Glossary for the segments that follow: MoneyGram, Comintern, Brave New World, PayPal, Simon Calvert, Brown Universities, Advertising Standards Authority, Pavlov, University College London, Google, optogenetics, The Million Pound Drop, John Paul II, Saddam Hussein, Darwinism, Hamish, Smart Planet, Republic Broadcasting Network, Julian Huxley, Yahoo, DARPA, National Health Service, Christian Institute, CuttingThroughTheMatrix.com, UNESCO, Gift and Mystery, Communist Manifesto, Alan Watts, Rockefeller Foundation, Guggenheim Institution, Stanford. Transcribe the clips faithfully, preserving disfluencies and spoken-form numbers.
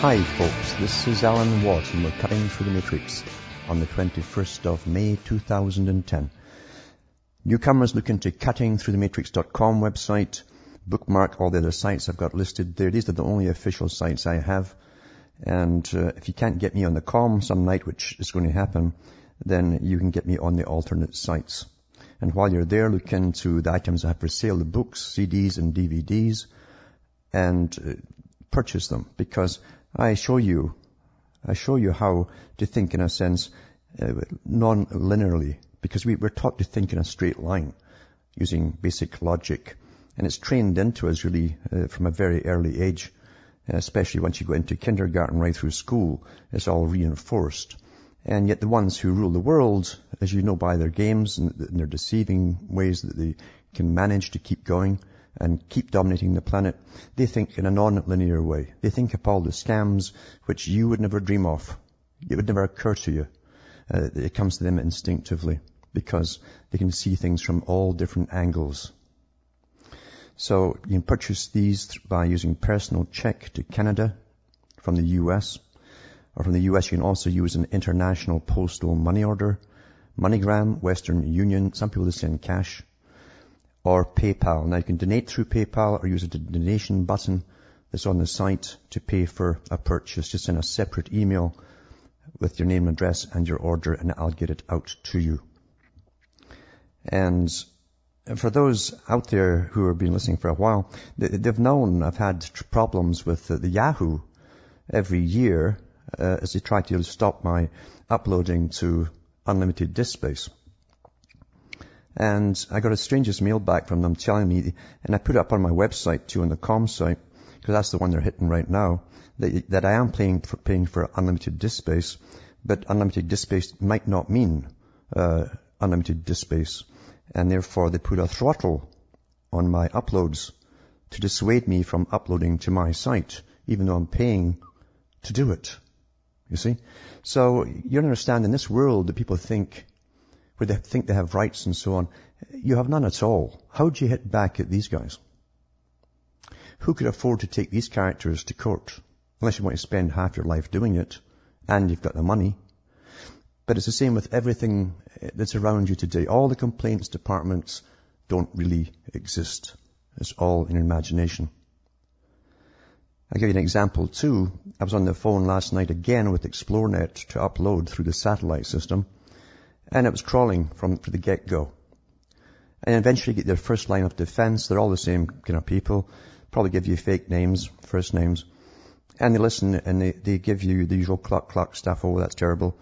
Hi folks, this is Alan Watts and we're cutting through the matrix on the twenty-first of May two thousand ten. Newcomers look into cutting through the matrix dot com website, bookmark all the other sites I've got listed there. These are the only official sites I have. And uh, if you can't get me on the com some night, which is going to happen, then you can get me on the alternate sites. And while you're there, look into the items I have for sale, the books, C Ds and D V Ds, and uh, purchase them, because I show you, I show you how to think in a sense, uh, non-linearly, because we, we're taught to think in a straight line using basic logic. And it's trained into us really uh, from a very early age, especially once you go into kindergarten right through school, it's all reinforced. And yet the ones who rule the world, as you know by their games and their deceiving ways that they can manage to keep going and keep dominating the planet, they think in a non-linear way. They think up all the scams which you would never dream of. It would never occur to you. Uh, it comes to them instinctively because they can see things from all different angles. So you can purchase these by using personal check to Canada from the U S, or from the U S you can also use an international postal money order, MoneyGram, Western Union, some people just send cash, or PayPal. Now you can donate through PayPal or use a donation button that's on the site to pay for a purchase. Just send a separate email with your name and address and your order and I'll get it out to you. And for those out there who have been listening for a while, they've known I've had problems with the Yahoo every year, Uh, as they try to stop my uploading to unlimited disk space. And I got a strangest mail back from them telling me, and I put it up on my website too, on the com site, because that's the one they're hitting right now, that, that I am paying for, paying for unlimited disk space, but unlimited disk space might not mean uh, unlimited disk space. And therefore they put a throttle on my uploads to dissuade me from uploading to my site, even though I'm paying to do it. You see? So you understand, in this world that people think, where they think they have rights and so on, you have none at all. How do you hit back at these guys? Who could afford to take these characters to court? Unless you want to spend half your life doing it, and you've got the money. But it's the same with everything that's around you today. All the complaints departments don't really exist. It's all in imagination. I'll give you an example too. I was on the phone last night again with ExploreNet to upload through the satellite system, and it was crawling from, from the get-go. And eventually get their first line of defense. They're all the same kind of people. Probably give you fake names, first names. And they listen and they, they give you the usual cluck, cluck stuff. Oh, that's terrible.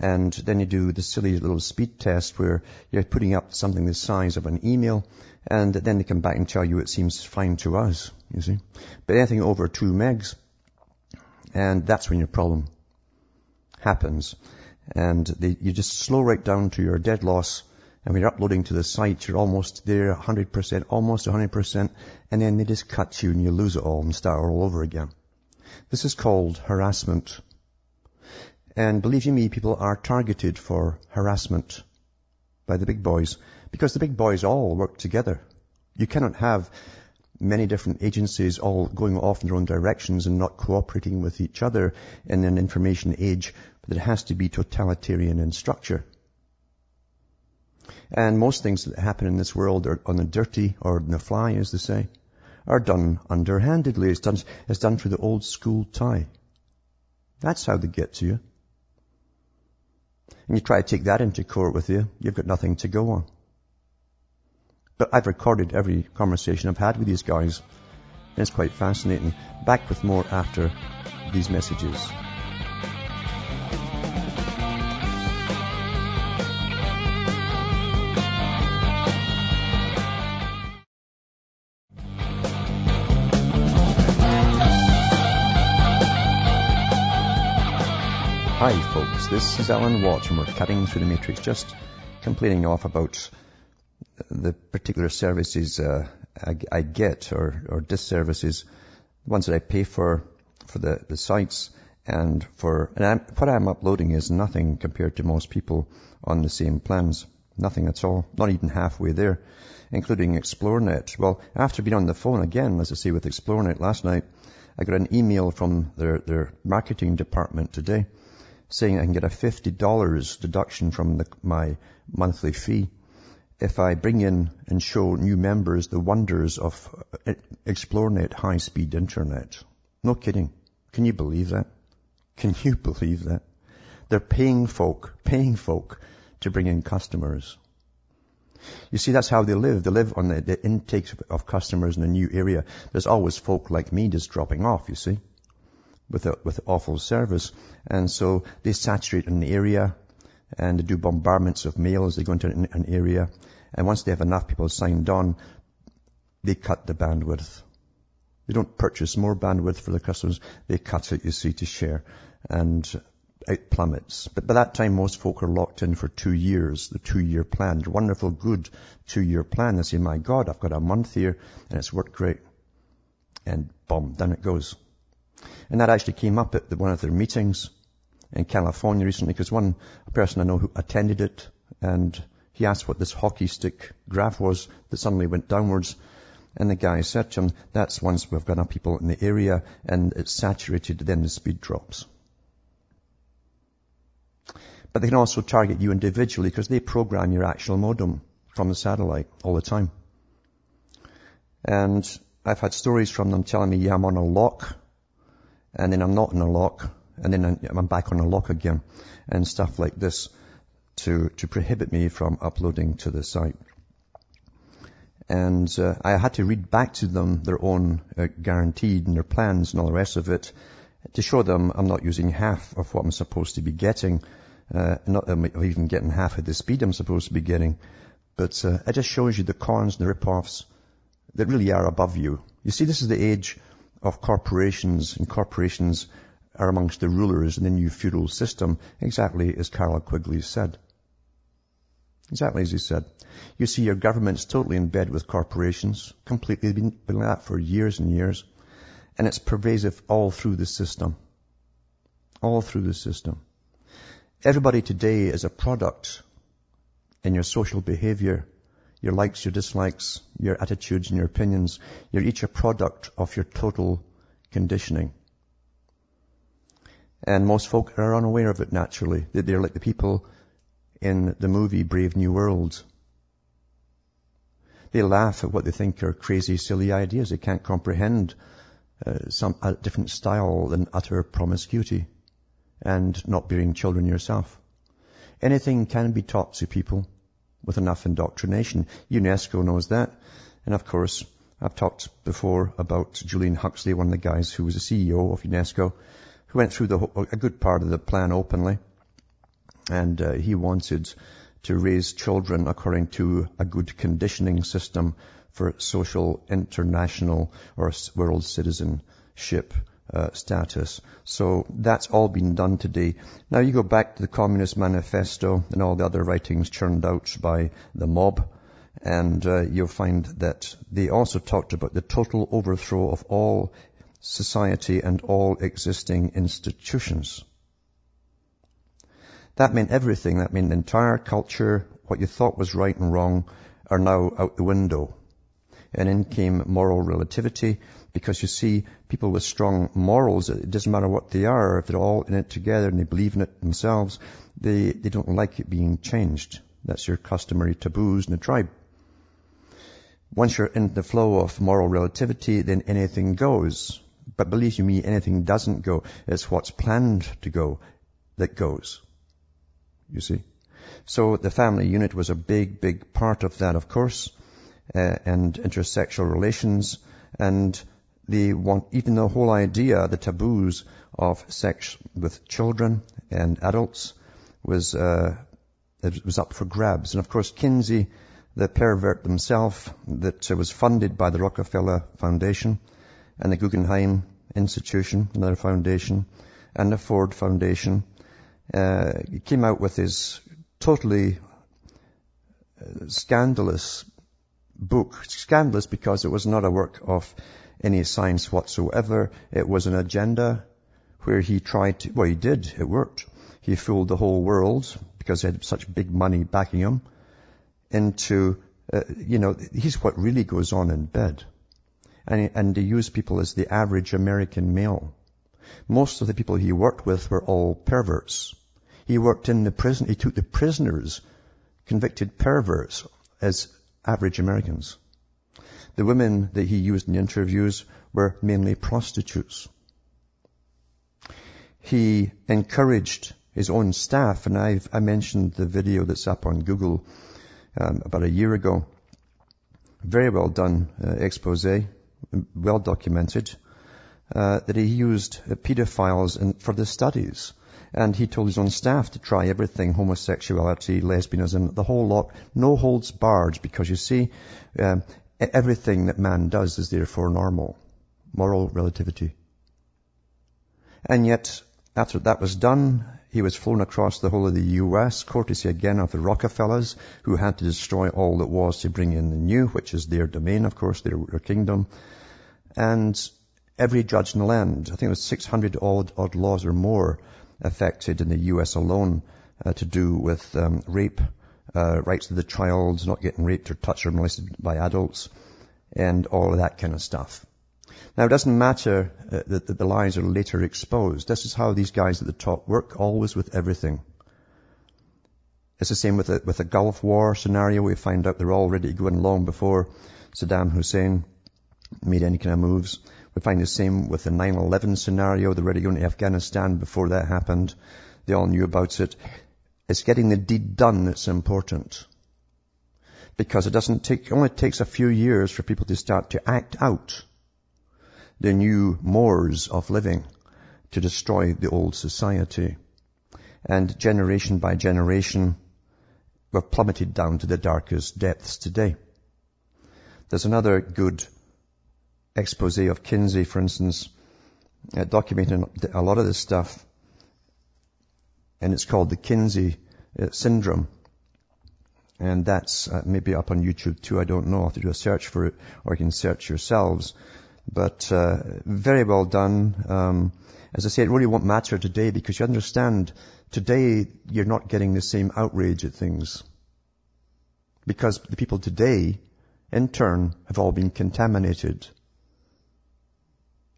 And then you do the silly little speed test where you're putting up something the size of an email, and then they come back and tell you it seems fine to us, you see. But anything over two megs, and that's when your problem happens. And they, you just slow right down to your dead loss, and when you're uploading to the site, you're almost there, one hundred percent, almost one hundred percent, and then they just cut you and you lose it all and start all over again. This is called harassment. And believe you me, people are targeted for harassment by the big boys, because the big boys all work together. You cannot have many different agencies all going off in their own directions and not cooperating with each other in an information age, but it has to be totalitarian in structure. And most things that happen in this world are on the dirty, or on the fly, as they say, are done underhandedly. It's done, it's done through the old school tie. That's how they get to you. And you try to take that into court with you, you've got nothing to go on. But I've recorded every conversation I've had with these guys, and it's quite fascinating. Back with more after these messages. Hi folks, this is Alan Watts and we're cutting through the matrix, just complaining off about the particular services uh, I, I get or, or disservices, the ones that I pay for, for the, the sites and for, and I'm, what I'm uploading is nothing compared to most people on the same plans. Nothing at all, not even halfway there, including ExploreNet. Well, after being on the phone again, as I say, with ExploreNet last night, I got an email from their, their marketing department today, saying I can get a fifty dollars deduction from the, my monthly fee if I bring in and show new members the wonders of ExploreNet high-speed internet. No kidding. Can you believe that? Can you believe that? They're paying folk, paying folk to bring in customers. You see, that's how they live. They live on the, the intake of customers in a new area. There's always folk like me just dropping off, you see, with a, with awful service. And so they saturate an area and they do bombardments of mail as they go into an, an area. And once they have enough people signed on, they cut the bandwidth. They don't purchase more bandwidth for the customers. They cut it, you see, to share, and it plummets. But by that time, most folk are locked in for two years, the two-year plan, the wonderful, good two-year plan. They say, my God, I've got a month here and it's worked great. And boom, down it goes. And that actually came up at one of their meetings in California recently, because one person I know who attended it, and he asked what this hockey stick graph was that suddenly went downwards. And the guy said to him, that's once we've got enough people in the area and it's saturated, then the speed drops. But they can also target you individually because they program your actual modem from the satellite all the time. And I've had stories from them telling me, yeah, I'm on a lock, and then I'm not in a lock, and then I'm back on a lock again, and stuff like this to, to prohibit me from uploading to the site. And uh, I had to read back to them their own uh, guaranteed and their plans and all the rest of it to show them I'm not using half of what I'm supposed to be getting, uh, not um, even getting half of the speed I'm supposed to be getting. But uh, it just shows you the cons and the rip-offs that really are above you. You see, this is the age of corporations, and corporations are amongst the rulers in the new feudal system, exactly as Carroll Quigley said. Exactly as he said. You see, your government's totally in bed with corporations, completely been like that for years and years, and it's pervasive all through the system. All through the system. Everybody today is a product in your social behavior. Your likes, your dislikes, your attitudes and your opinions, you're each a product of your total conditioning. And most folk are unaware of it naturally. They're like the people in the movie Brave New World. They laugh at what they think are crazy, silly ideas. They can't comprehend uh, some a different style than utter promiscuity and not bearing children yourself. Anything can be taught to people with enough indoctrination. UNESCO knows that. And of course, I've talked before about Julian Huxley, one of the guys who was the C E O of UNESCO, who went through the whole, a good part of the plan openly. And uh, he wanted to raise children according to a good conditioning system for social, international, or world citizenship uh, status. So that's all been done today. Now you go back to the Communist Manifesto and all the other writings churned out by the mob, and uh, you'll find that they also talked about the total overthrow of all society and all existing institutions. That meant everything. That meant the entire culture, what you thought was right and wrong, are now out the window. And in came moral relativity, because you see, people with strong morals, it doesn't matter what they are, if they're all in it together and they believe in it themselves, they, they don't like it being changed. That's your customary taboos in the tribe. Once you're in the flow of moral relativity, then anything goes. But believe you me, anything doesn't go. It's what's planned to go that goes. You see? So the family unit was a big, big part of that, of course, uh, and intersexual relations. And they want, even the whole idea, the taboos of sex with children and adults was, uh, it was up for grabs. And of course, Kinsey, the pervert themselves, that was funded by the Rockefeller Foundation and the Guggenheim Institution, another foundation, and the Ford Foundation, uh, came out with his totally scandalous book. Scandalous because it was not a work of any science whatsoever. It was an agenda where he tried to, well, he did, it worked. He fooled the whole world because he had such big money backing him into, uh, you know, he's what really goes on in bed. And, and he used people as the average American male. Most of the people he worked with were all perverts. He worked in the prison. He took the prisoners, convicted perverts, as average Americans. The women that he used in the interviews were mainly prostitutes. He encouraged his own staff, and I've, I mentioned the video that's up on Google um, about a year ago. Very well done uh, expose, well documented, uh, that he used uh, pedophiles in, for the studies. And he told his own staff to try everything, homosexuality, lesbianism, the whole lot, no holds barred, because you see, um, everything that man does is therefore normal, moral relativity. And yet, after that was done, he was flown across the whole of the U S, courtesy again of the Rockefellers, who had to destroy all that was to bring in the new, which is their domain, of course, their, their kingdom. And every judge in the land, I think it was six hundred odd, odd laws or more, affected in the U S alone uh, to do with um, rape, uh, rights of the child, not getting raped or touched or molested by adults, and all of that kind of stuff. Now, it doesn't matter uh, that, that the lies are later exposed. This is how these guys at the top work, always with everything. It's the same with a, with a Gulf War scenario. We find out they're all ready to go in long before Saddam Hussein made any kind of moves. We find the same with the nine eleven scenario. They're ready to go into Afghanistan before that happened. They all knew about it. It's getting the deed done that's important. Because it doesn't take, it only takes a few years for people to start to act out the new mores of living to destroy the old society. And generation by generation, we're plummeted down to the darkest depths today. There's another good expose of Kinsey, for instance, uh, documenting a lot of this stuff, and it's called the Kinsey uh, syndrome, and that's uh, maybe up on YouTube too. I don't know. I'll have to do a search for it, or you can search yourselves. But uh, very well done. Um, as I say, it really won't matter today, because you understand today you're not getting the same outrage at things, because the people today, in turn, have all been contaminated,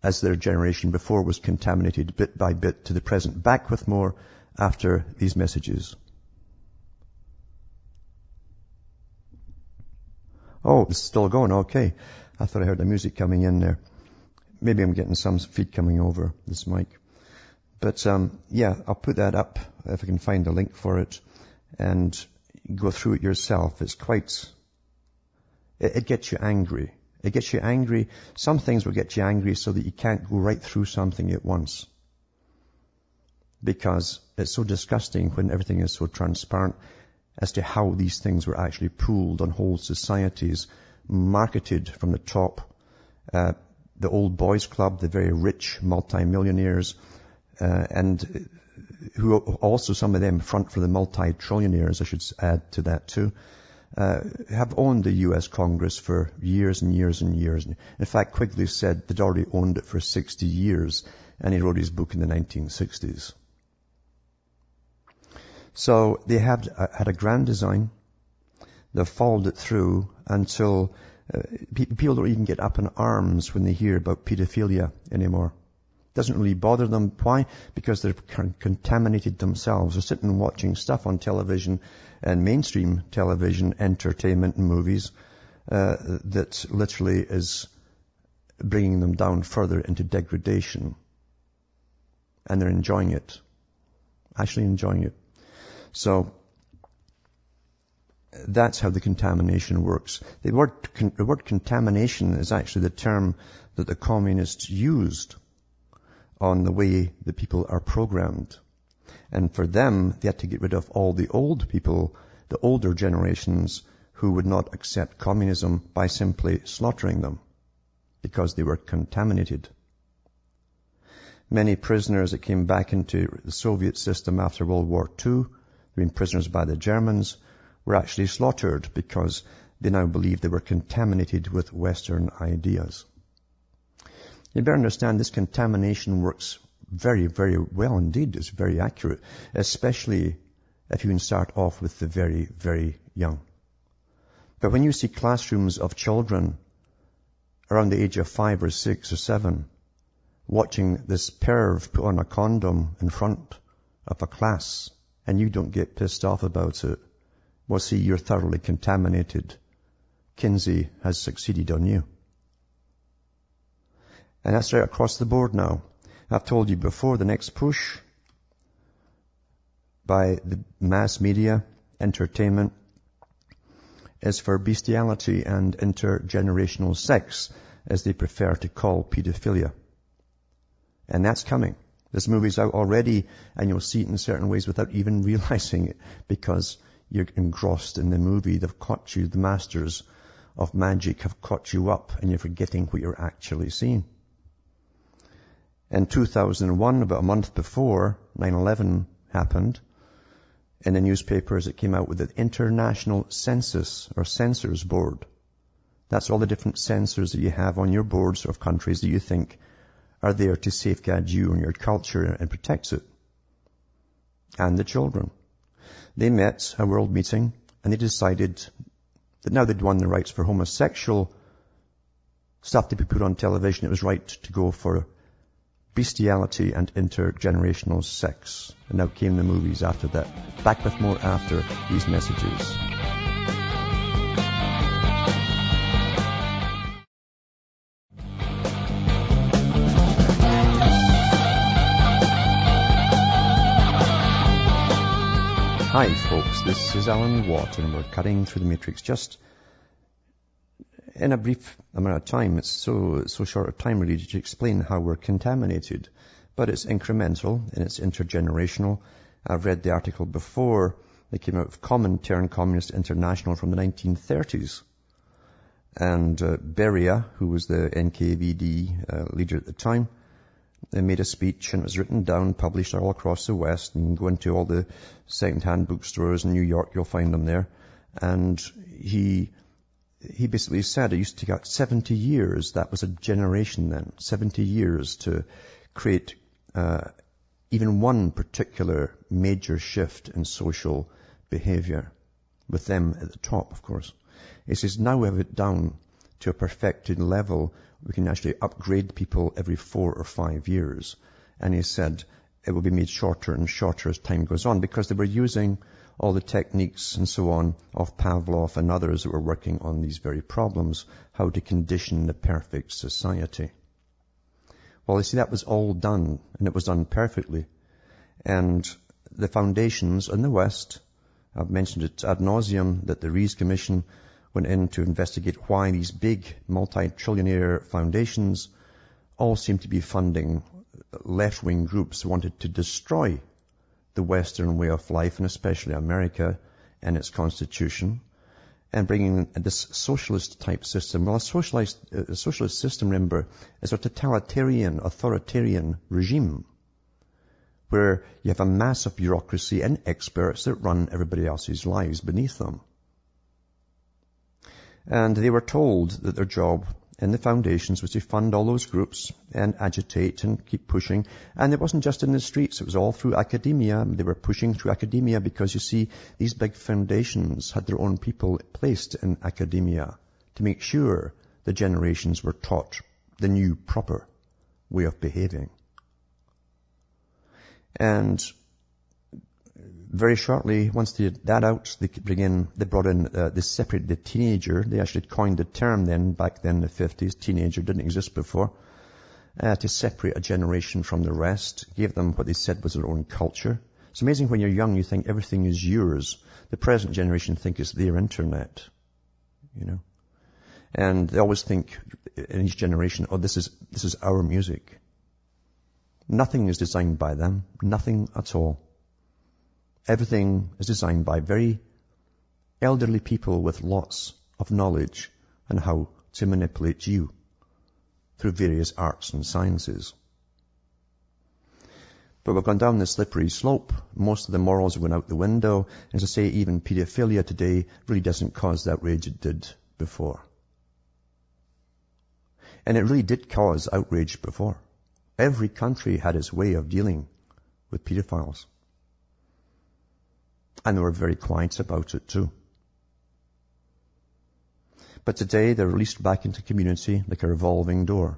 as their generation before was contaminated bit by bit to the present. Back with more after these messages. Oh, it's still going. Okay. I thought I heard the music coming in there. Maybe I'm getting some feed coming over this mic. But um, yeah, I'll put that up if I can find a link for it, and go through it yourself. It's quite, it, it gets you angry. It gets you angry. Some things will get you angry so that you can't go right through something at once, because it's so disgusting when everything is so transparent as to how these things were actually pooled on whole societies, marketed from the top. Uh, the old boys club, the very rich multi-millionaires, uh, and who also, some of them front for the multi-trillionaires, I should add to that too. Uh, have owned the U S Congress for years and years and years. In fact, Quigley said they'd already owned it for sixty years, and he wrote his book in the nineteen sixties. So they had, uh, had a grand design. They followed it through until uh, pe- people don't even get up in arms when they hear about pedophilia anymore. Doesn't really bother them. Why? Because they've contaminated themselves. They're sitting watching stuff on television and mainstream television, entertainment and movies, uh, that literally is bringing them down further into degradation. And they're enjoying it. Actually enjoying it. So that's how the contamination works. The word, con- the word contamination is actually the term that the communists used on the way the people are programmed. And for them, they had to get rid of all the old people, the older generations who would not accept communism, by simply slaughtering them because they were contaminated. Many prisoners that came back into the Soviet system after World War Two, being prisoners by the Germans, were actually slaughtered because they now believed they were contaminated with Western ideas. You better understand this contamination works very, very well indeed. It's very accurate, especially if you can start off with the very, very young. But when you see classrooms of children around the age of five or six or seven watching this perv put on a condom in front of a class and you don't get pissed off about it, well, see, you're thoroughly contaminated. Kinsey has succeeded on you. And that's right across the board now. I've told you before, the next push by the mass media, entertainment, is for bestiality and intergenerational sex, as they prefer to call pedophilia. And that's coming. This movie's out already, and you'll see it in certain ways without even realizing it, because you're engrossed in the movie. They've caught you. The masters of magic have caught you up, and you're forgetting what you're actually seeing. In two thousand one, about a month before nine eleven happened, in the newspapers it came out with the International Census or Censors Board. That's all the different censors that you have on your boards of countries that you think are there to safeguard you and your culture and protect it. And the children. They met a world meeting and they decided that now they'd won the rights for homosexual stuff to be put on television, it was right to go for bestiality and intergenerational sex. And now came the movies after that. Back with more after these messages. Hi folks, this is Alan Watts and we're cutting through the matrix just in a brief amount of time. It's so so short a time really to explain how we're contaminated, but it's incremental and it's intergenerational. I've read the article before that came out of Comintern, Communist International, from the nineteen thirties. And uh, Beria, who was the N K V D uh, leader at the time, they made a speech, and it was written down, published all across the West, and you can go into all the second-hand bookstores in New York, you'll find them there. And he he basically said it used to take out seventy years, that was a generation then, seventy years to create uh, even one particular major shift in social behavior, with them at the top, of course. It says now we have it down to a perfected level. We can actually upgrade people every four or five years. And he said it will be made shorter and shorter as time goes on because they were using all the techniques and so on of Pavlov and others that were working on these very problems, how to condition the perfect society. Well, you see, that was all done, and it was done perfectly. And the foundations in the West, I've mentioned it ad nauseum, that the Rees Commission went in to investigate why these big multi-trillionaire foundations all seem to be funding left-wing groups who wanted to destroy the Western way of life, and especially America and its constitution, and bringing this socialist-type system. Well, a socialized, a socialist system, remember, is a totalitarian, authoritarian regime where you have a massive bureaucracy and experts that run everybody else's lives beneath them. And they were told that their job in the foundations was to fund all those groups and agitate and keep pushing. And it wasn't just in the streets. It was all through academia. They were pushing through academia because, you see, these big foundations had their own people placed in academia to make sure the generations were taught the new proper way of behaving. And very shortly, once they did that out, they bring in, they brought in, uh, they separated the teenager. They actually coined the term then, back then in the fifties. Teenager didn't exist before. Uh, to separate a generation from the rest, gave them what they said was their own culture. It's amazing when you're young, you think everything is yours. The present generation think it's their internet, you know. And they always think in each generation, oh, this is, this is our music. Nothing is designed by them. Nothing at all. Everything is designed by very elderly people with lots of knowledge on how to manipulate you through various arts and sciences. But we've gone down this slippery slope. Most of the morals went out the window. As I say, even paedophilia today really doesn't cause the outrage it did before. And it really did cause outrage before. Every country had its way of dealing with paedophiles. And they were very quiet about it too. But today they're released back into community like a revolving door.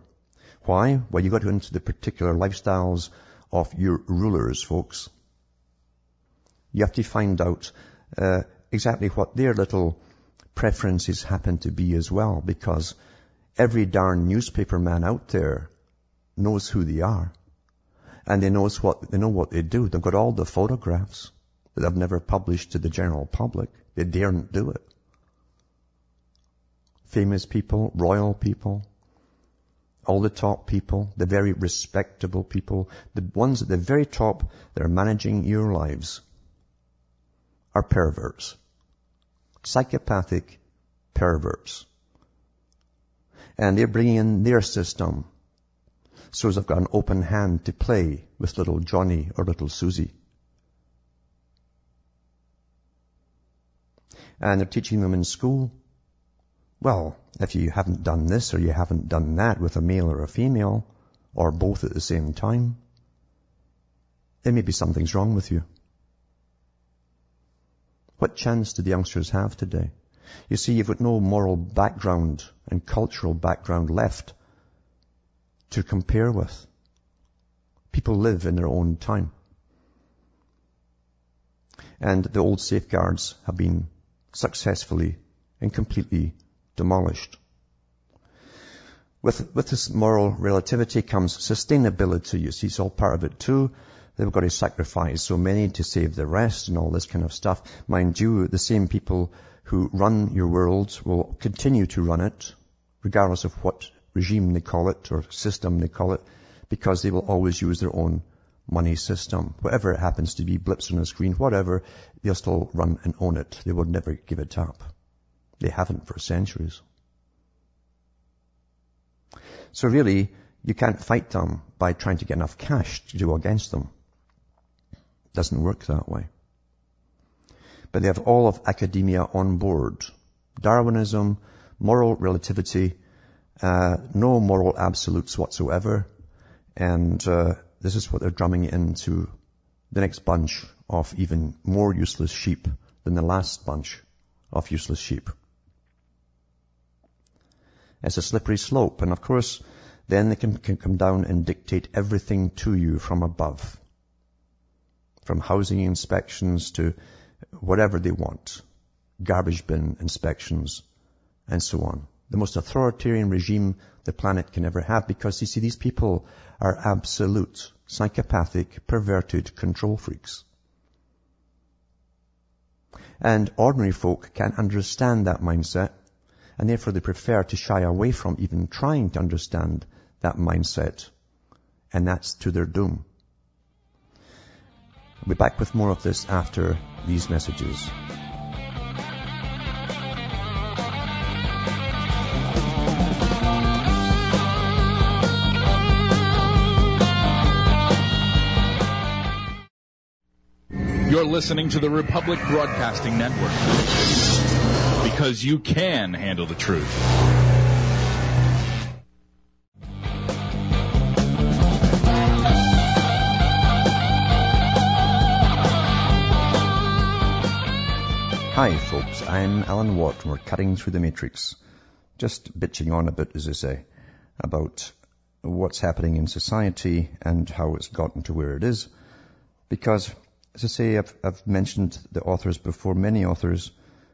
Why? Well, you got to go into the particular lifestyles of your rulers, folks. You have to find out uh, exactly what their little preferences happen to be as well, because every darn newspaper man out there knows who they are, and they knows what they know what they do. They've got all the photographs that I've never published to the general public. They daren't do it. Famous people, royal people, all the top people, the very respectable people, the ones at the very top that are managing your lives are perverts. Psychopathic perverts. And they're bringing in their system so as they've got an open hand to play with little Johnny or little Susie. And they're teaching them in school, well, if you haven't done this or you haven't done that with a male or a female, or both at the same time, then maybe something's wrong with you. What chance do the youngsters have today? You see, you've got no moral background and cultural background left to compare with. People live in their own time. And the old safeguards have been successfully and completely demolished. With, with this moral relativity comes sustainability. You see, it's all part of it too. They've got to sacrifice so many to save the rest and all this kind of stuff. Mind you, the same people who run your world will continue to run it, regardless of what regime they call it or system they call it, because they will always use their own money system. Whatever it happens to be, blips on a screen, whatever, they'll still run and own it. They will never give it up. They haven't for centuries. So really, you can't fight them by trying to get enough cash to do against them. It doesn't work that way. But they have all of academia on board. Darwinism, moral relativity, uh, no moral absolutes whatsoever, and uh, this is what they're drumming into the next bunch of even more useless sheep than the last bunch of useless sheep. It's a slippery slope, and of course, then they can, can come down and dictate everything to you from above, from housing inspections to whatever they want, garbage bin inspections, and so on. The most authoritarian regime the planet can ever have, because, you see, these people are absolute, psychopathic, perverted control freaks. And ordinary folk can't understand that mindset, and therefore they prefer to shy away from even trying to understand that mindset. And that's to their doom. I'll be back with more of this after these messages. You're listening to the Republic Broadcasting Network, because you can handle the truth. Hi, folks. I'm Alan Watt, and we're cutting through the matrix. Just bitching on a bit, as I say, about what's happening in society and how it's gotten to where it is, because, as I say, I've, I've mentioned the authors before, many authors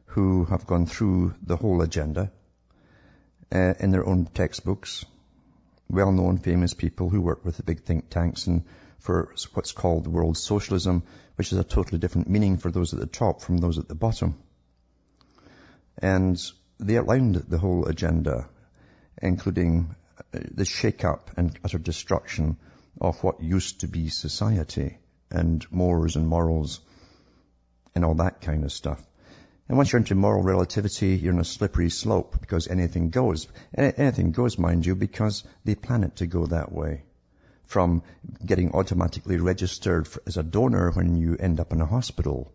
who have gone through the whole agenda uh, in their own textbooks, well-known famous people who work with the big think tanks and for what's called world socialism, which is a totally different meaning for those at the top from those at the bottom. And they outlined the whole agenda, including the shake-up and utter destruction of what used to be society, and mores and morals and all that kind of stuff. And once you're into moral relativity, you're on a slippery slope, because anything goes. Anything goes, mind you, because they plan it to go that way. from getting automatically registered for, as a donor when you end up in a hospital,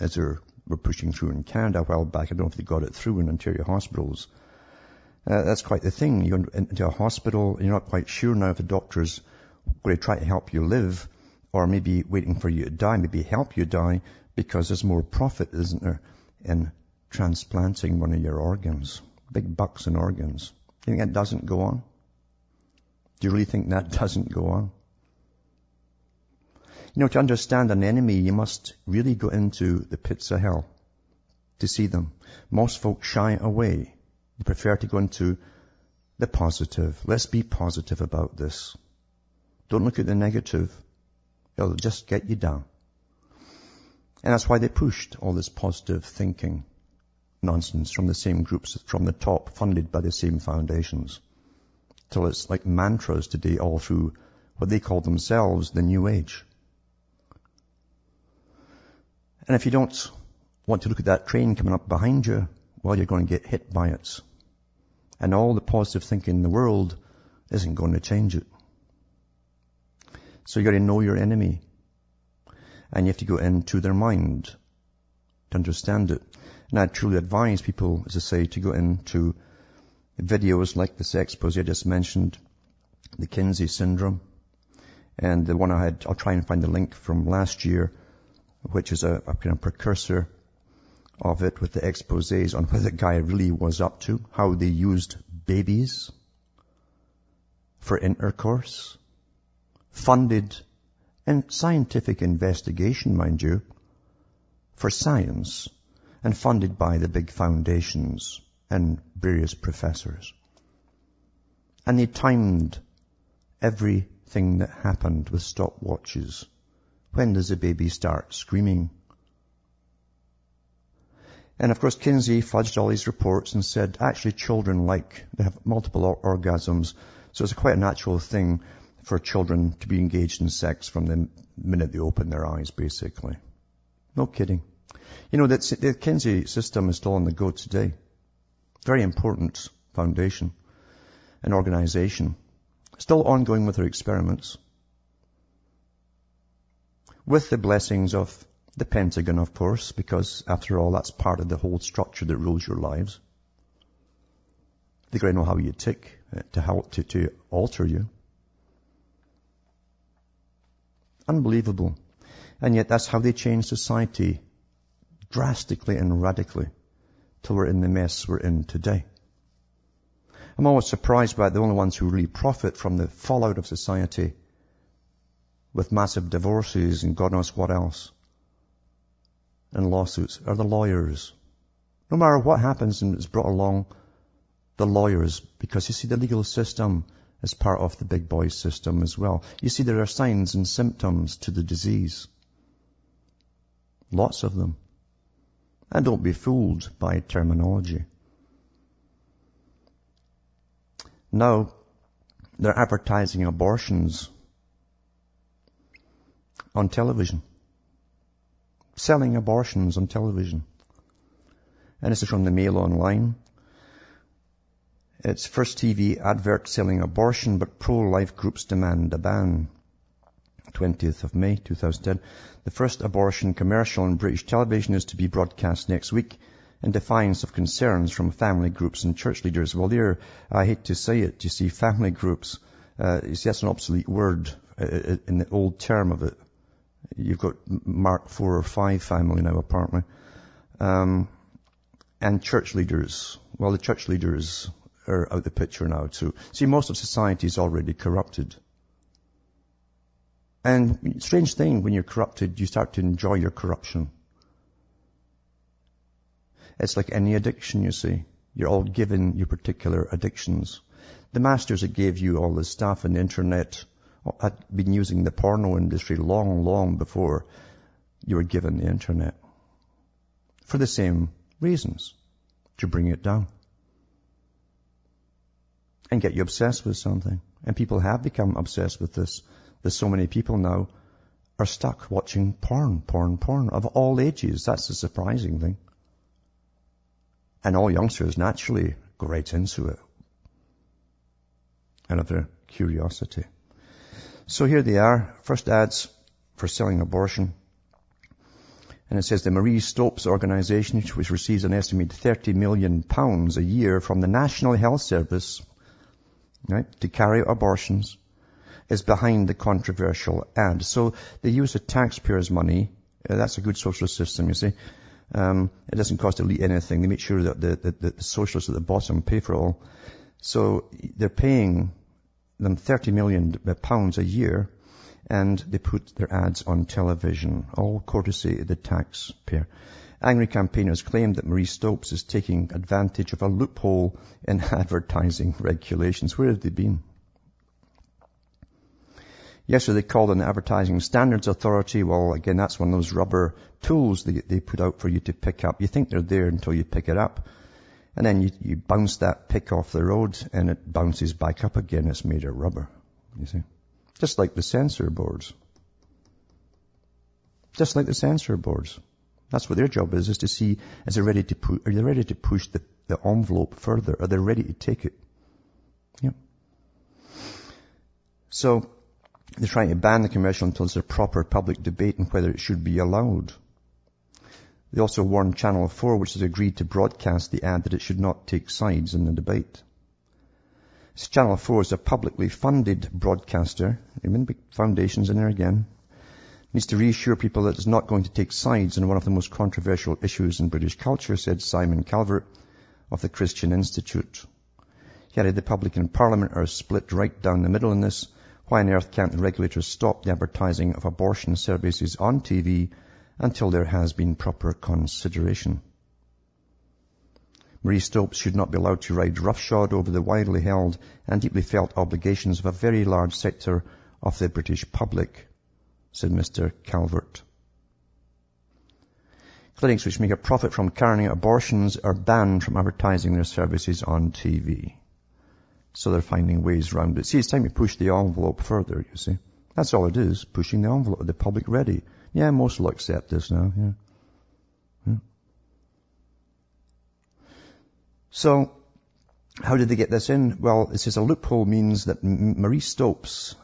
as they were pushing through in Canada a while back. I don't know if they got it through in Ontario hospitals. Uh, that's quite the thing. You're into a hospital, and you're not quite sure now if the doctor's going to try to help you live, or maybe waiting for you to die, maybe help you die, because there's more profit, isn't there, in transplanting one of your organs. Big bucks in organs. Do you think that doesn't go on? Do you really think that doesn't go on? You know, to understand an enemy, you must really go into the pits of hell to see them. Most folks shy away. They prefer to go into the positive. Let's be positive about this. Don't look at the negative. It'll just get you down. And that's why they pushed all this positive thinking nonsense from the same groups, from the top, funded by the same foundations. Till it's like mantras today, all through what they call themselves the New Age. And if you don't want to look at that train coming up behind you, well, you're going to get hit by it. And all the positive thinking in the world isn't going to change it. So you got to know your enemy. And you have to go into their mind to understand it. And I truly advise people, as I say, to go into videos like this expose I just mentioned, the Kinsey syndrome, and the one I had, I'll try and find the link from last year, which is a, a kind of precursor of it with the exposés on what the guy really was up to, how they used babies for intercourse, funded and scientific investigation, mind you, for science, and funded by the big foundations and various professors. And they timed everything that happened with stopwatches. When does the baby start screaming? And of course, Kinsey fudged all these reports and said, actually, children like, they have multiple orgasms, so it's quite a natural thing for children to be engaged in sex from the minute they open their eyes, basically. No kidding. You know, that's, the Kinsey system is still on the go today. Very important foundation and organization. Still ongoing with their experiments. With the blessings of the Pentagon, of course, because after all, that's part of the whole structure that rules your lives. They've got to know how you tick to help to, to alter you. Unbelievable. And yet that's how they change society drastically and radically till we're in the mess we're in today. I'm always surprised by the only ones who really profit from the fallout of society with massive divorces and God knows what else and lawsuits are the lawyers. No matter what happens and it's brought along the lawyers, because you see the legal system as part of the big boy system as well. You see, there are signs and symptoms to the disease. Lots of them. And don't be fooled by terminology. Now, they're advertising abortions on television. Selling abortions on television. And this is from the Mail Online. It's first T V advert selling abortion, but pro-life groups demand a ban. twentieth of May, two thousand ten. The first abortion commercial on British television is to be broadcast next week in defiance of concerns from family groups and church leaders. Well, here, I hate to say it, you see, family groups, uh, you see, that's an obsolete word uh, in the old term of it. You've got Mark four or five family now, apparently. Um, and church leaders. Well, the church leaders are out of the picture now too. See, most of society is already corrupted. And strange thing, when you're corrupted, you start to enjoy your corruption. It's like any addiction, you see. You're all given your particular addictions. The masters that gave you all this stuff and the internet had been using the porno industry long, long before you were given the internet. For the same reasons. To bring it down. And get you obsessed with something. And people have become obsessed with this. There's so many people now are stuck watching porn, porn, porn of all ages. That's the surprising thing. And all youngsters naturally go right into it out of their curiosity. So here they are, first ads for selling abortion. And it says the Marie Stopes organisation, which receives an estimated thirty million pounds a year from the National Health Service, right, to carry out abortions, is behind the controversial ad. So they use the taxpayers' money. Uh, that's a good socialist system, you see. Um, it doesn't cost elite anything. They make sure that the, the, the socialists at the bottom pay for it all. So they're paying them thirty million pounds a year, and they put their ads on television, all courtesy of the taxpayer. Angry campaigners claim that Marie Stopes is taking advantage of a loophole in advertising regulations. Where have they been? Yesterday they called on the Advertising Standards Authority. Well, again, that's one of those rubber tools they, they put out for you to pick up. You think they're there until you pick it up. And then you, you bounce that pick off the road and it bounces back up again. It's made of rubber, you see. Just like the censor boards. Just like the censor boards. That's what their job is, is to see, is they ready to pu- are they ready to push the, the envelope further? Are they ready to take it? Yeah. So they're trying to ban the commercial until there's a proper public debate on whether it should be allowed. They also warned Channel four, which has agreed to broadcast the ad, that it should not take sides in the debate. So Channel four is a publicly funded broadcaster. There have big foundations in there again. It needs to reassure people that it's not going to take sides in one of the most controversial issues in British culture, said Simon Calvert of the Christian Institute. He added the public and parliament are split right down the middle in this. Why on earth can't the regulators stop the advertising of abortion services on T V until there has been proper consideration? Marie Stopes should not be allowed to ride roughshod over the widely held and deeply felt obligations of a very large sector of the British public, said Mister Calvert. Clinics which make a profit from carrying out abortions are banned from advertising their services on T V. So they're finding ways around it. See, it's time you push the envelope further, you see. That's all it is, pushing the envelope, the public ready. Yeah, most will accept this now, yeah. So, how did they get this in? Well, it says a loophole means that Marie Stopes,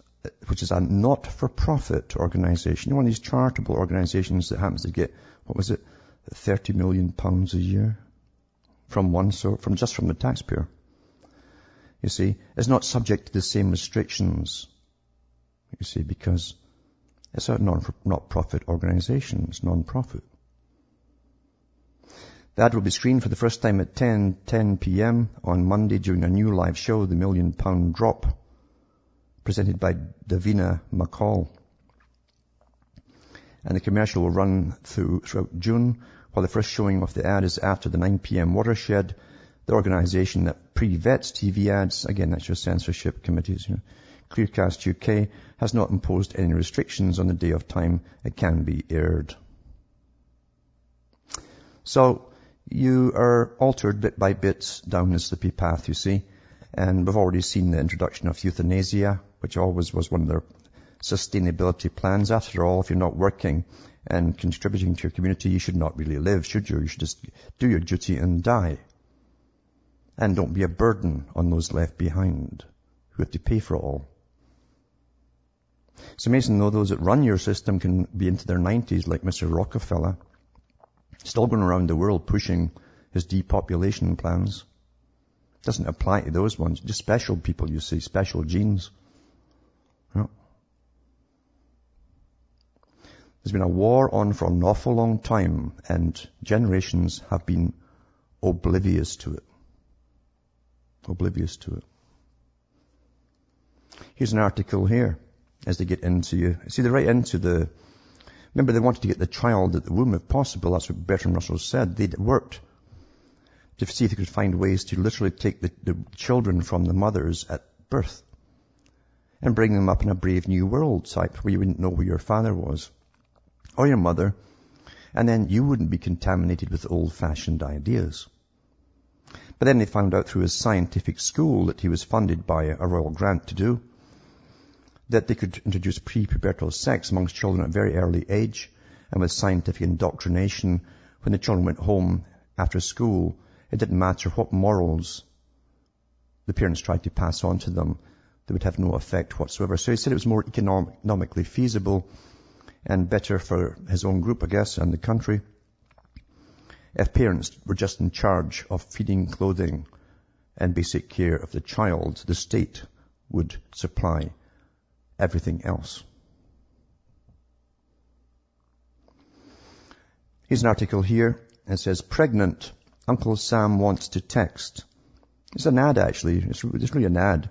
which is a not-for-profit organization, you know, one of these charitable organizations that happens to get, what was it, thirty million pounds a year from one sort, from just from the taxpayer. You see, is not subject to the same restrictions. You see, because it's a non-profit organization. It's non-profit. The ad will be screened for the first time at ten ten p.m. on Monday during a new live show, The Million Pound Drop, presented by Davina McCall. And the commercial will run through, throughout June, while the first showing of the ad is after the nine p.m. watershed. The organisation that pre-vets T V ads, again, that's your censorship committees, you know, Clearcast U K, has not imposed any restrictions on the day of time it can be aired. So, you are altered bit by bit down the slippy path, you see. And we've already seen the introduction of euthanasia, which always was one of their sustainability plans. After all, if you're not working and contributing to your community, you should not really live, should you? You should just do your duty and die. And don't be a burden on those left behind who have to pay for it all. It's amazing, though, those that run your system can be into their nineties, like Mister Rockefeller, still going around the world pushing his depopulation plans. Doesn't apply to those ones. Just special people, you see, special genes. Yeah. There's been a war on for an awful long time, and generations have been oblivious to it. Oblivious to it. Here's an article here, as they get into you. See, they're right into the... Remember, they wanted to get the child at the womb if possible. That's what Bertrand Russell said. They'd worked to see if they could find ways to literally take the, the children from the mothers at birth and bring them up in a Brave New World type where you wouldn't know where your father was or your mother, and then you wouldn't be contaminated with old-fashioned ideas. But then they found out through his scientific school that he was funded by a royal grant to do, that they could introduce pre-pubertal sex amongst children at a very early age, and with scientific indoctrination, when the children went home after school, it didn't matter what morals the parents tried to pass on to them. that would have no effect whatsoever. So he said it was more economic, economically feasible and better for his own group, I guess, and the country, if parents were just in charge of feeding, clothing, and basic care of the child. The state would supply everything else. Here's an article here. It says, Pregnant, Uncle Sam wants to text. It's an ad, actually. It's really an ad.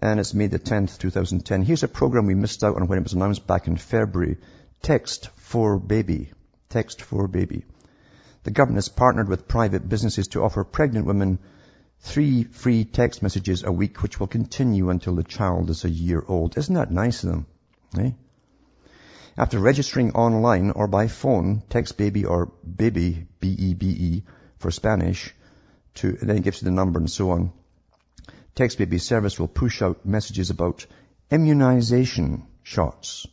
And it's May the tenth, twenty ten. Here's a program we missed out on when it was announced back in February. Text for Baby. Text for Baby. The government has partnered with private businesses to offer pregnant women three free text messages a week, which will continue until the child is a year old. Isn't that nice of them? Eh? After registering online or by phone, text baby or baby, B E B E, for Spanish, to, and then it gives you the number and so on. Text baby service will push out messages about immunization shots,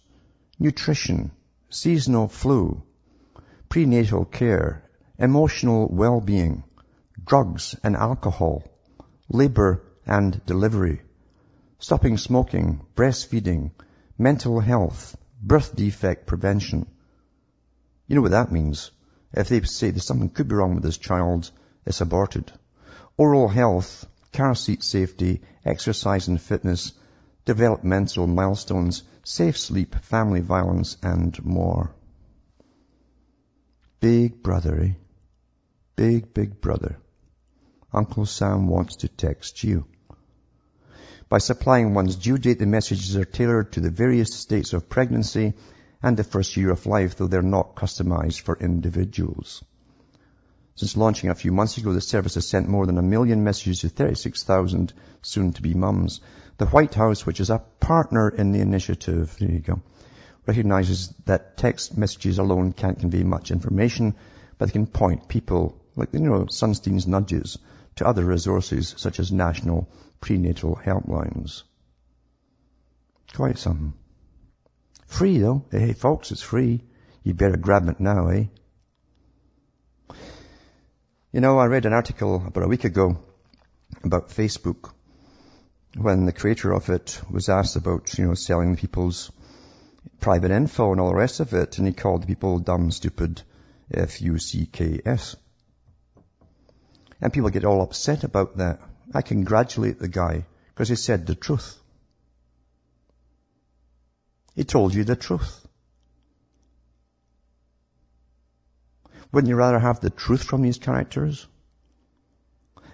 nutrition, seasonal flu, prenatal care, emotional well-being, drugs and alcohol, labor and delivery, stopping smoking, breastfeeding, mental health, birth defect prevention. You know what that means. If they say there's something could be wrong with this child, it's aborted. Oral health, car seat safety, exercise and fitness, developmental milestones, safe sleep, family violence, and more. Big brother, eh? Big, big brother. Uncle Sam wants to text you. By supplying one's due date, the messages are tailored to the various states of pregnancy and the first year of life, though they're not customized for individuals. Since launching a few months ago, the service has sent more than a million messages to thirty-six thousand soon-to-be mums. The White House, which is a partner in the initiative, there you go, recognizes that text messages alone can't convey much information, but they can point people, like, you know, Sunstein's nudges, to other resources such as national prenatal helplines. Quite something. Free, though. Hey, folks, it's free. You better grab it now, eh? You know, I read an article about a week ago about Facebook when the creator of it was asked about, you know, selling people's private info and all the rest of it, and he called people dumb, stupid, F U C K S. And people get all upset about that. I congratulate the guy because he said the truth. He told you the truth. Wouldn't you rather have the truth from these characters?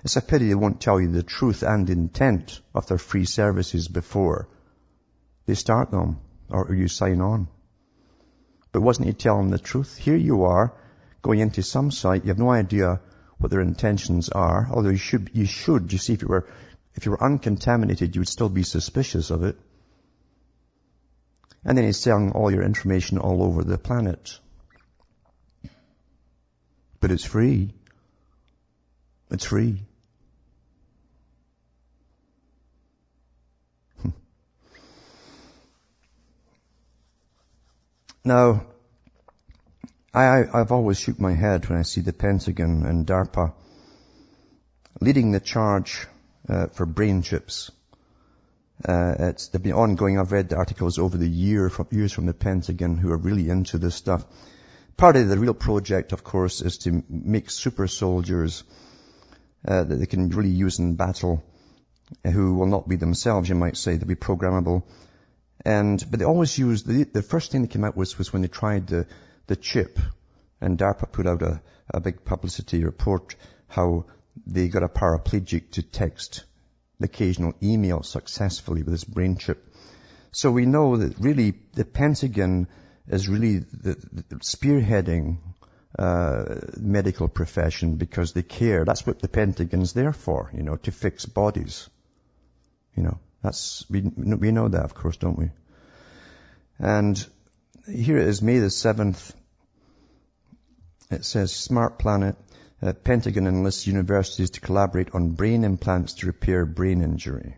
It's a pity they won't tell you the truth and intent of their free services before they start them or you sign on. But wasn't he telling the truth? Here you are going into some site. You have no idea what their intentions are, although you should, you should, you see, if you were, if you were uncontaminated, you would still be suspicious of it. And then he's selling all your information all over the planet. But it's free. It's free. Now, I, I've always shook my head when I see the Pentagon and DARPA leading the charge uh, for brain chips. Uh, it's, they've been ongoing. I've read the articles over the year from, years from the Pentagon who are really into this stuff. Part of the real project, of course, is to make super soldiers uh, that they can really use in battle, who will not be themselves, you might say. They'll be programmable. And but they always used, the, the first thing that came out was, was when they tried the the chip, and DARPA put out a, a big publicity report how they got a paraplegic to text the occasional email successfully with this brain chip. So we know that really the Pentagon is really the, the spearheading uh, medical profession because they care. That's what the Pentagon's there for, you know, to fix bodies. You know, that's, we, we know that, of course, don't we? And here it is, May the seventh. It says, Smart Planet, uh, Pentagon enlists universities to collaborate on brain implants to repair brain injury.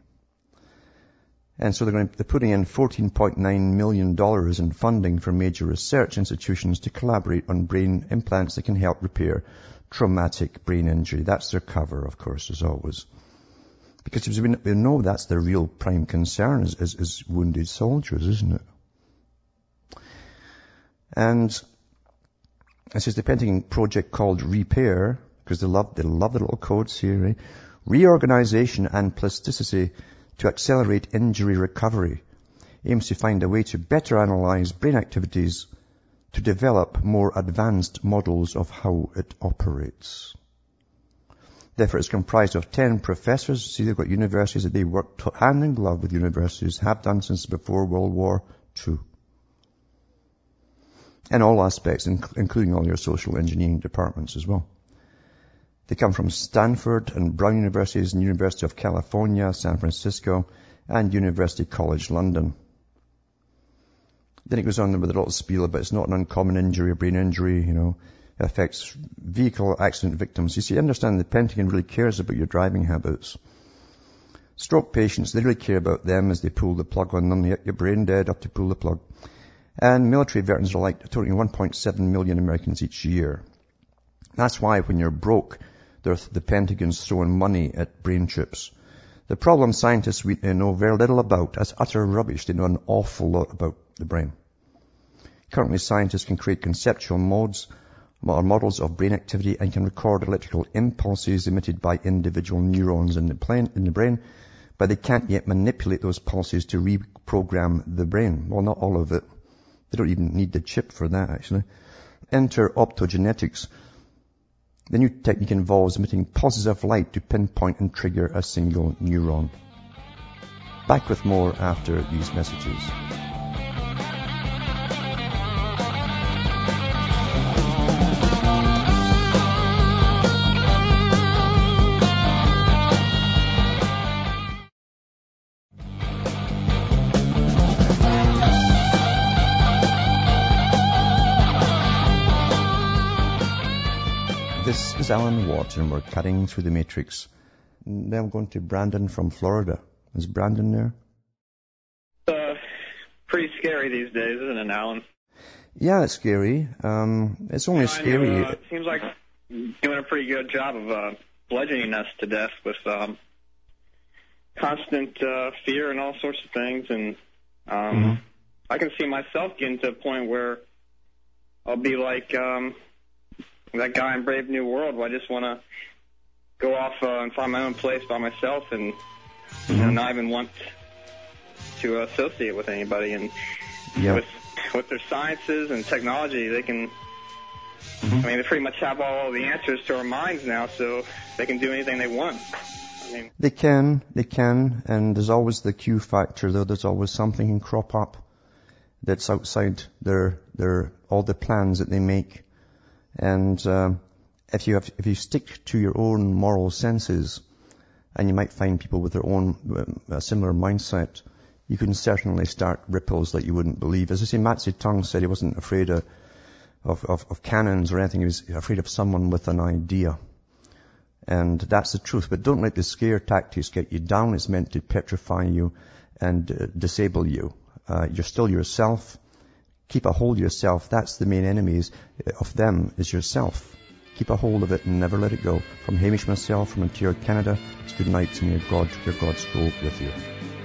And so they're, going to, they're putting in fourteen point nine million dollars in funding for major research institutions to collaborate on brain implants that can help repair traumatic brain injury. That's their cover, of course, as always. Because we know that's the real prime concern is, is, is wounded soldiers, isn't it? And this is the Pentagon project called Repair, because they love, they love the little codes here, eh? Reorganization and Plasticity to Accelerate Injury Recovery aims to find a way to better analyze brain activities to develop more advanced models of how it operates. Therefore, it's comprised of ten professors. See, they've got universities that they work hand in glove with universities, have done since before World War Two. In all aspects, including all your social engineering departments as well. They come from Stanford and Brown Universities and University of California, San Francisco, and University College London. Then it goes on with a little spiel about it's not an uncommon injury, a brain injury, you know. It affects vehicle accident victims. You see, understand the Pentagon really cares about your driving habits. Stroke patients, they really care about them as they pull the plug on them. They get your brain dead up to pull the plug. And military veterans are like totaling one point seven million Americans each year. That's why when you're broke, the Pentagon's throwing money at brain chips. The problem scientists we know very little about. That's utter rubbish. They know an awful lot about the brain. Currently, scientists can create conceptual modes or models of brain activity and can record electrical impulses emitted by individual neurons in the brain, but they can't yet manipulate those pulses to reprogram the brain. Well, not all of it. They don't even need the chip for that, actually. Enter optogenetics. The new technique involves emitting pulses of light to pinpoint and trigger a single neuron. Back with more after these messages. This is Alan Watts, and we're cutting through the matrix. Now I'm going to Brandon from Florida. Is Brandon there? Uh, pretty scary these days, isn't it, Alan? Yeah, it's scary. Um, it's only yeah, scary. Know, uh, it seems like you're doing a pretty good job of uh, bludgeoning us to death with um, constant uh, fear and all sorts of things. And um, mm-hmm. I can see myself getting to a point where I'll be like... Um, that guy in Brave New World, where I just want to go off uh, and find my own place by myself and you know, not even want to associate with anybody. And yep. with with their sciences and technology, they can, mm-hmm. I mean, they pretty much have all the answers to our minds now, so they can do anything they want. I mean, they can, they can, and there's always the Q factor, though. There's always something can crop up that's outside their their all the plans that they make. And uh, if you have, if you stick to your own moral senses, and you might find people with their own uh, similar mindset, you can certainly start ripples that you wouldn't believe. As I say, Mao Zedong said he wasn't afraid of, of, of cannons or anything. He was afraid of someone with an idea. And that's the truth. But don't let the scare tactics get you down. It's meant to petrify you and uh, disable you. Uh, you're still yourself. Keep a hold of yourself. That's the main enemies of them, is yourself. Keep a hold of it and never let it go. From Hamish myself, from Ontario, Canada, it's good night and your God, your God's go with you.